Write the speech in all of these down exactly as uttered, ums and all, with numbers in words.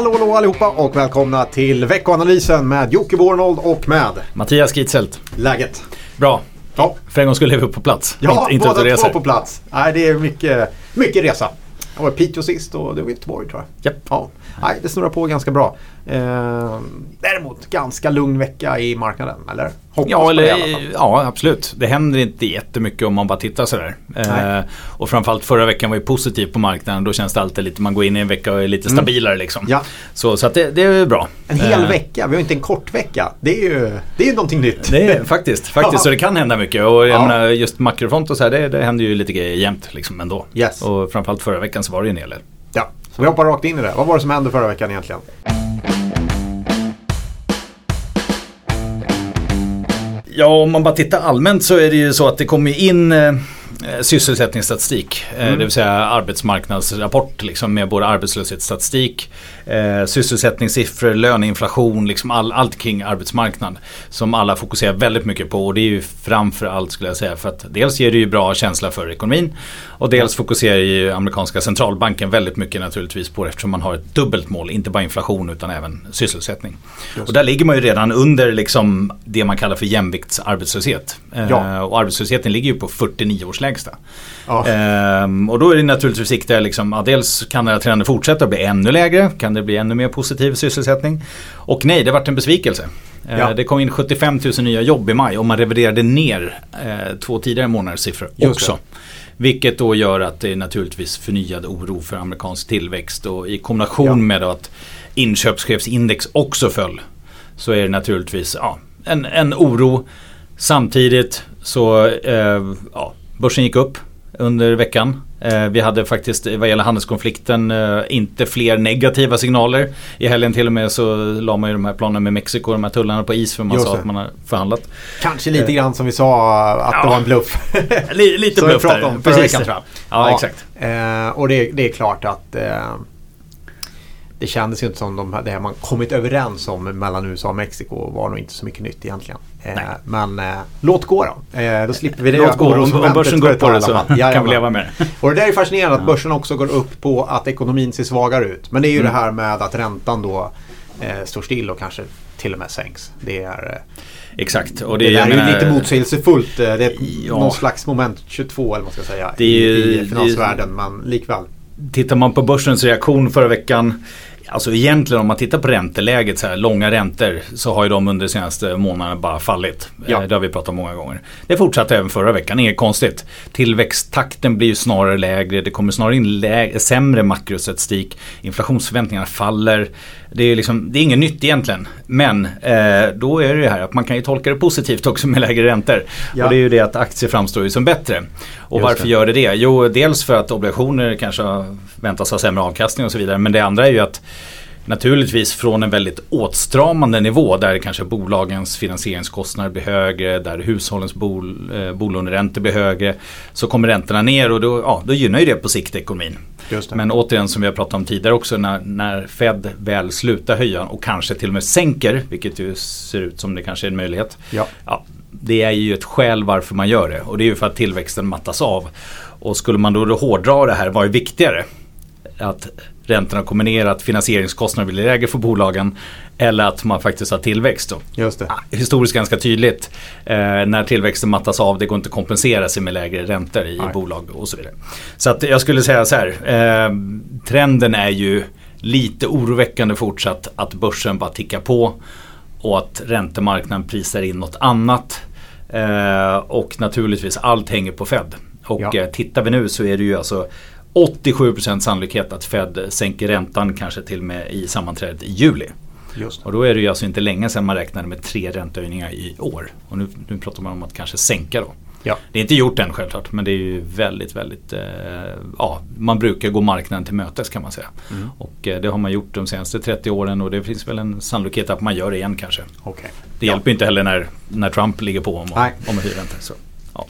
Hallå, hallå allihopa och välkomna till veckoanalysen med Jocke Bornold och med Mattias Gitzelt. Läget? Bra. Ja. För en gång skulle vi upp på plats. Ja, inte, inte båda två på plats. Nej, det är mycket, mycket resa. Det var Piteå sist och det var Göteborg tror jag. Yep. Ja. Nej, det snurrar på ganska bra. Eh, däremot ganska lugn vecka i marknaden, eller? Hoppas ja, eller, ja, absolut. Det händer inte jättemycket om man bara tittar sådär. Eh, och framförallt förra veckan var ju positiv på marknaden. Då känns det alltid lite, man går in i en vecka och är lite stabilare mm. liksom. Ja. Så, så att det, det är bra. En hel eh. vecka, vi har inte en kort vecka. Det är ju, det är ju någonting nytt. Det är, faktiskt, faktiskt. Så det kan hända mycket. Och jag ja. menar, just makrofront och så här, det, det händer ju lite grejer jämt liksom ändå. Yes. Och framförallt förra veckan så var det ju en hel del. Ja, så vi hoppar rakt in i det. Vad var det som hände förra veckan egentligen? Ja, om man bara tittar allmänt så är det ju så att det kommer in eh, sysselsättningsstatistik. Eh, mm. Det vill säga arbetsmarknadsrapport liksom, med både arbetslöshetsstatistik, eh, sysselsättningssiffror, löneinflation, liksom all, allt kring arbetsmarknaden som alla fokuserar väldigt mycket på. Och det är ju framförallt skulle jag säga för att dels ger det ju bra känsla för ekonomin och dels fokuserar ju amerikanska centralbanken väldigt mycket naturligtvis på eftersom man har ett dubbelt mål, inte bara inflation utan även sysselsättning. Just. Och där ligger man ju redan under liksom, det man kallar för jämvikt. Arbetslöshet. Ja. Eh, och arbetslösheten ligger ju på fyrtionio års lägsta. Ja. Eh, och då är det naturligtvis siktigt liksom, ja, dels kan den här trenden fortsätta bli ännu lägre, kan det bli ännu mer positiv sysselsättning. Och nej, det har varit en besvikelse. Eh, ja. Det kom in sjuttiofem tusen nya jobb i maj och man reviderade ner eh, två tidigare månaders siffror också. Vilket då gör att det är naturligtvis förnyad oro för amerikansk tillväxt och i kombination ja. med att inköpschefsindex också föll så är det naturligtvis ja, En, en oro. Samtidigt så eh, ja, börsen gick upp under veckan. Eh, vi hade faktiskt vad gäller handelskonflikten eh, inte fler negativa signaler. I helgen till och med så la man ju de här planerna med Mexiko, de här tullarna på is för man sa att man har förhandlat. Kanske lite eh, grann som vi sa att ja, det var en bluff. li, lite bluff där. Om förra veckan, tror jag. Ja, ja, exakt. Eh, och det, det är klart att eh, det kändes ju inte som de, det här man kommit överens om mellan U S A och Mexiko var nog inte så mycket nytt egentligen. Eh, men eh, låt gå då. Eh, då slipper vi det. Låt gå om, om börsen går upp på det så ja, kan vi leva med det. Och det där är fascinerande att börsen också går upp på att ekonomin ser svagare ut. Men det är ju mm. det här med att räntan då eh, står still och kanske till och med sänks. Det är... Exakt. Och det, det där menar, är ju lite motsägelsefullt. Det är ja. någon slags moment tjugotvå eller vad ska jag säga det är ju, i finansvärlden. Det är ju, men likväl. Tittar man på börsens reaktion förra veckan, alltså egentligen om man tittar på ränteläget, så här, långa räntor, så har ju de under de senaste månaderna bara fallit. Ja. Det har vi pratat om många gånger. Det fortsatte även förra veckan, inget konstigt. Tillväxttakten blir ju snarare lägre, det kommer snarare in lä- sämre makrostatistik, inflationsförväntningarna faller. Det är, liksom, det är inget nytt egentligen, men eh, då är det ju här att man kan ju tolka det positivt också med lägre räntor. Ja. Och det är ju det att aktier framstår ju som bättre. Och just varför det. Gör det det? Jo, dels för att obligationer kanske väntas ha sämre avkastning och så vidare, men det andra är ju att naturligtvis från en väldigt åtstramande nivå där kanske bolagens finansieringskostnader blir högre, där hushållens bol, eh, bolåneräntor blir högre, så kommer räntorna ner och då, ja, då gynnar ju det på sikt ekonomin. Just det. Men återigen som vi har pratat om tidigare också, när, när Fed väl slutar höja och kanske till och med sänker, vilket ju ser ut som det kanske är en möjlighet, ja. Ja, det är ju ett skäl varför man gör det och det är ju för att tillväxten mattas av. Och skulle man då, då hårdra det här, vad är viktigare? Att räntorna kommer ner, att finansieringskostnader blir lägre för bolagen eller att man faktiskt har tillväxt. Då. Just det. Ja, historiskt ganska tydligt. Eh, när tillväxten mattas av, det går inte att kompensera sig med lägre räntor i Nej. bolag och så vidare. Så att jag skulle säga så här, eh, trenden är ju lite oroväckande fortsatt att börsen bara tickar på och att räntemarknaden prisar in något annat. Eh, och naturligtvis allt hänger på Fed. Och ja. eh, tittar vi nu så är det ju alltså åttiosju procent sannolikhet att Fed sänker räntan kanske till och med i sammanträdet i juli. Just det. Och då är det ju alltså inte länge sedan man räknade med tre räntehöjningar i år. Och nu, nu pratar man om att kanske sänka då. Ja. Det är inte gjort än självklart, men det är ju väldigt, väldigt, eh, ja, man brukar gå marknaden till mötes kan man säga. Mm. Och eh, det har man gjort de senaste trettio åren och det finns väl en sannolikhet att man gör det igen kanske. Okay. Det ja. hjälper inte heller när, när Trump ligger på om, om man hyr räntor. Så, ja.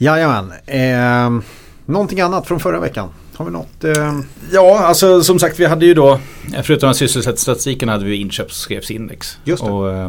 Jajamän. Eh, någonting annat från förra veckan? Har vi något? Eh... Ja, alltså som sagt, vi hade ju då, förutom sysselsättningsstatistiken hade vi inköpschefsindex. Just det. Och, eh,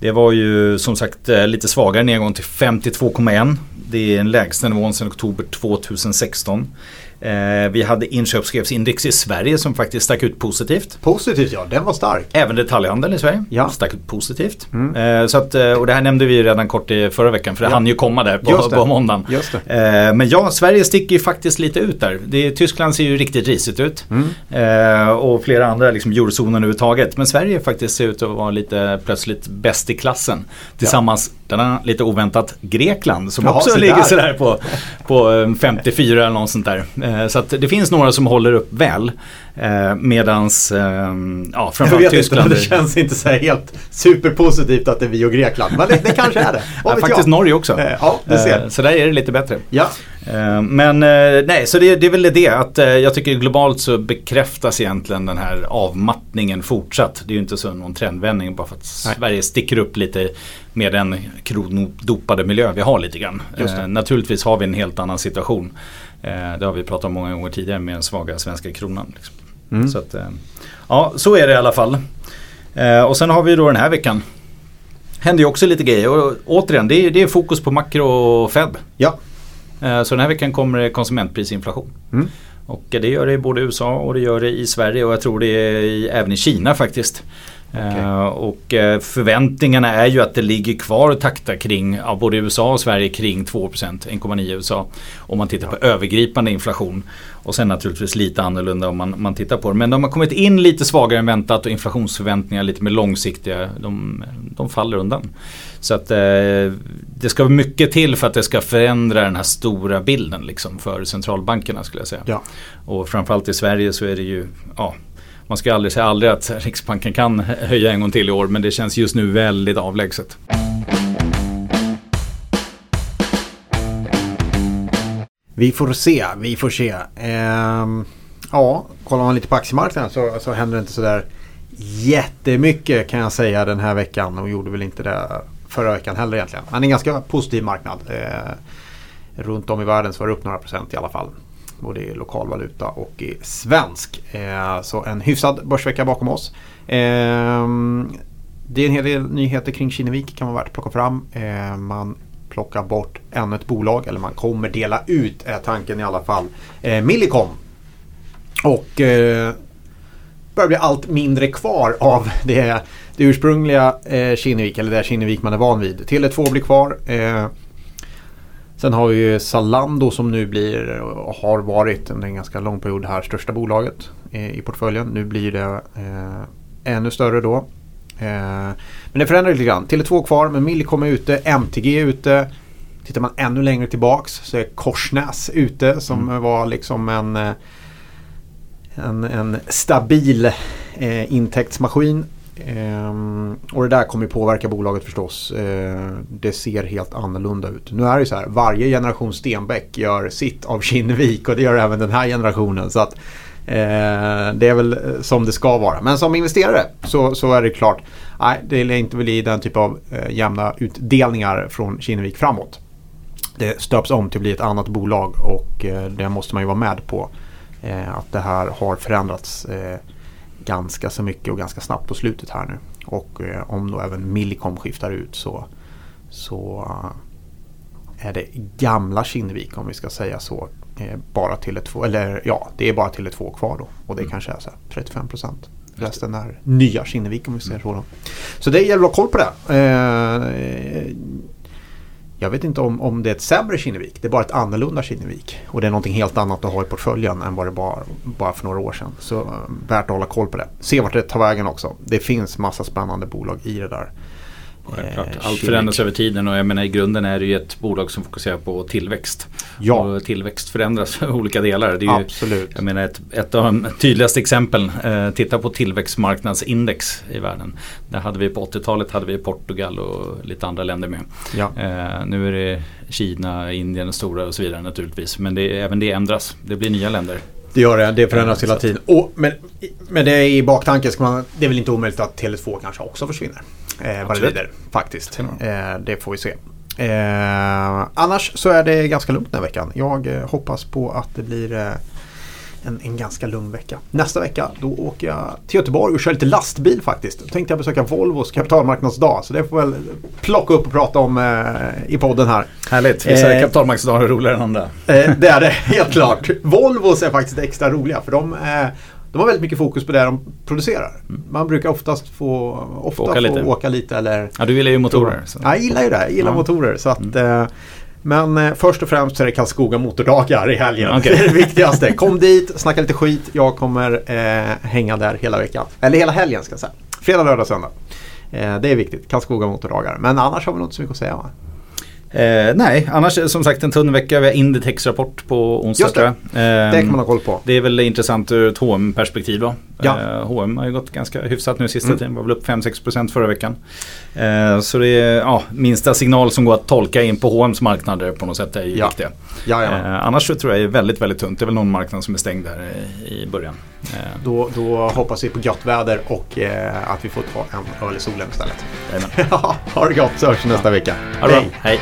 Det var ju som sagt lite svagare nedgång till femtiotvå komma ett. Det är en lägsta nivån sedan oktober tjugohundrasexton. Eh, vi hade inköpschefsindex i Sverige som faktiskt stack ut positivt. Positivt, ja. Den var stark. Även detaljhandeln i Sverige ja. stack ut positivt. Mm. Eh, så att, och det här nämnde vi redan kort i förra veckan, för det ja. hann ju komma där på, på måndagen. Just det. Eh, men ja, Sverige sticker ju faktiskt lite ut där. Det, Tyskland ser ju riktigt risigt ut. Mm. Eh, och flera andra, liksom eurozonen överhuvudtaget. Men Sverige faktiskt ser ut att vara lite plötsligt bäst i klassen. Tillsammans, ja. denna lite oväntat, Grekland som Jaha, också så ligger där. sådär på, på femtiofyra eller något sånt där. Så att det finns några som håller upp väl, medans ja, framförallt Tyskland. Det känns inte så helt superpositivt att det är vi och Grekland, men det, det kanske är det. Ja, faktiskt jag. Norge också. Ja, det ser. Så där är det lite bättre. Ja. Men nej, så det, det är väl det att jag tycker globalt så bekräftas egentligen den här avmattningen fortsatt. Det är ju inte så någon trendvändning bara för att nej. Sverige sticker upp lite med den kronodopade miljö vi har lite grann. Eh, naturligtvis har vi en helt annan situation. Eh, det har vi pratat om många gånger tidigare med den svaga svenska kronan. Liksom. Mm. Så att, eh, ja, så är det i alla fall. Eh, och sen har vi då den här veckan. Händer ju också lite grejer. Och, återigen, det är, det är fokus på makro och Fed. Ja. Eh, så den här veckan kommer konsumentprisinflation. Mm. Och det gör det i både U S A och det gör det i Sverige och jag tror det är i, även i Kina faktiskt. Okay. Uh, och uh, förväntningarna är ju att det ligger kvar och taktar kring ja, både U S A och Sverige kring två procent, ett komma nio i U S A om man tittar på ja. övergripande inflation och sen naturligtvis lite annorlunda om man, man tittar på det. Men de har kommit in lite svagare än väntat och inflationsförväntningar lite mer långsiktiga, de, de faller undan. Så att uh, det ska mycket till för att det ska förändra den här stora bilden liksom, för centralbankerna skulle jag säga. Ja. Och framförallt i Sverige så är det ju... ja. Man ska aldrig säga aldrig att Riksbanken kan höja en gång till i år, men det känns just nu väldigt avlägset. Vi får se, vi får se. Ehm, ja, kollar man lite på aktiemarknaden så, så händer det inte sådär jättemycket kan jag säga den här veckan. Och gjorde väl inte det förra veckan heller egentligen. Men en ganska positiv marknad. Ehm, runt om i världen så var det upp några procent i alla fall. Både i lokalvaluta och i svensk. Eh, så en hyfsad börsvecka bakom oss. Eh, det är en hel del nyheter kring Kinnevik kan man värt plocka fram. Eh, man plockar bort ännu ett bolag, eller man kommer dela ut är tanken i alla fall. Eh, Millicom. Och eh, börjar bli allt mindre kvar av det, det ursprungliga eh, Kinnevik, eller det Kinnevik man är van vid. Tele två blir kvar. Eh, Sen har vi ju Zalando som nu blir och har varit under en ganska lång period här största bolaget i portföljen. Nu blir det eh, ännu större då. Eh, men det förändrar lite grann. Tele två kvar, men Millicom är ute, M T G är ute. Tittar man ännu längre tillbaks så är Korsnäs ute som mm. var liksom en, en, en stabil eh, intäktsmaskin. Um, och det där kommer ju påverka bolaget förstås. Uh, det ser helt annorlunda ut. Nu är det ju så här, varje generation Stenbäck gör sitt av Kinnevik och det gör även den här generationen. Så att, uh, det är väl som det ska vara. Men som investerare så, så är det klart, nej, det är inte väl i den typ av uh, jämna utdelningar från Kinnevik framåt. Det stöps om till att bli ett annat bolag och uh, det måste man ju vara med på. Uh, att det här har förändrats uh, ganska så mycket och ganska snabbt på slutet här nu. Och eh, om då även Millicom skiftar ut så, så är det gamla Kinnevik om vi ska säga så. Eh, bara till ett två, eller ja, det är bara till ett två kvar då. Och det mm. kanske är så här trettiofem procent. Resten är nya Kinnevik om vi säger så då. Så det gäller att ha koll på det. Eh, jag vet inte om, om det är ett sämre Kinnevik. Det är bara ett annorlunda Kinnevik. Och det är någonting helt annat att ha i portföljen än vad det bara, bara för några år sedan. Så värt att hålla koll på det. Se vart det tar vägen också. Det finns massa spännande bolag i det där. Eh, Allt förändras över tiden och jag menar i grunden är det ju ett bolag som fokuserar på tillväxt. Ja. Och tillväxt förändras i olika delar. Det är absolut. Ju, jag menar ett, ett av de tydligaste exemplen. Eh, titta på tillväxtmarknadsindex i världen. Där hade vi på åttiotalet hade vi Portugal och lite andra länder med. Ja. Eh, nu är det Kina, Indien och stora och så vidare naturligtvis. Men det, även det ändras. Det blir nya länder. Det gör det, det förändras hela tiden. Och, men, men det är i baktanken, ska man, det är väl inte omöjligt att Tele två kanske också försvinner. Eh, vad det lider, faktiskt. Eh, det får vi se. Eh, annars så är det ganska lugnt den här veckan. Jag eh, hoppas på att det blir eh, en, en ganska lugn vecka. Nästa vecka då åker jag till Göteborg och kör lite lastbil faktiskt. Då tänkte jag besöka Volvos kapitalmarknadsdag, så det får väl plocka upp och prata om eh, i podden här. Härligt, vissa eh, kapitalmarknadsdagar är roligare än andra. Eh, det är det, helt klart. Volvos är faktiskt extra roliga för de eh, de har väldigt mycket fokus på det de producerar. Man brukar oftast få, ofta åka, få lite. åka lite. Eller ja, du gillar ju motorer. Så. Ja, jag gillar ju det. Jag gillar ja. motorer. Så att, mm. eh, men eh, först och främst så är det Karlskoga motordagar i helgen. Okay. Det är det viktigaste. Kom dit, snacka lite skit. Jag kommer eh, hänga där hela veckan. Eller hela helgen ska jag säga. Fredag, lördag, söndag. Eh, det är viktigt. Karlskoga motordagar. Men annars har vi nog inte så mycket att säga, va? Eh, nej, annars som sagt en tunn vecka. Vi har Inditex-rapport på onsdag. Just det, eh, det kan man ha koll på. Det är väl intressant ur ett H och M-perspektiv då. Ja. eh, H och M har ju gått ganska hyfsat nu sista mm. tiden. Var väl upp fem till sex procent förra veckan. eh, Så det är ja, minsta signal som går att tolka in på H och M's marknader på något sätt är ju ja. viktigt. ja, ja. eh, Annars så tror jag är väldigt, väldigt tunt. Det är väl någon marknad som är stängd där i början. eh. då, då hoppas vi på gott väder och eh, att vi får ta en öl i solen istället. Ja, ha det gott, så hörs nästa vecka. Hej. Hej.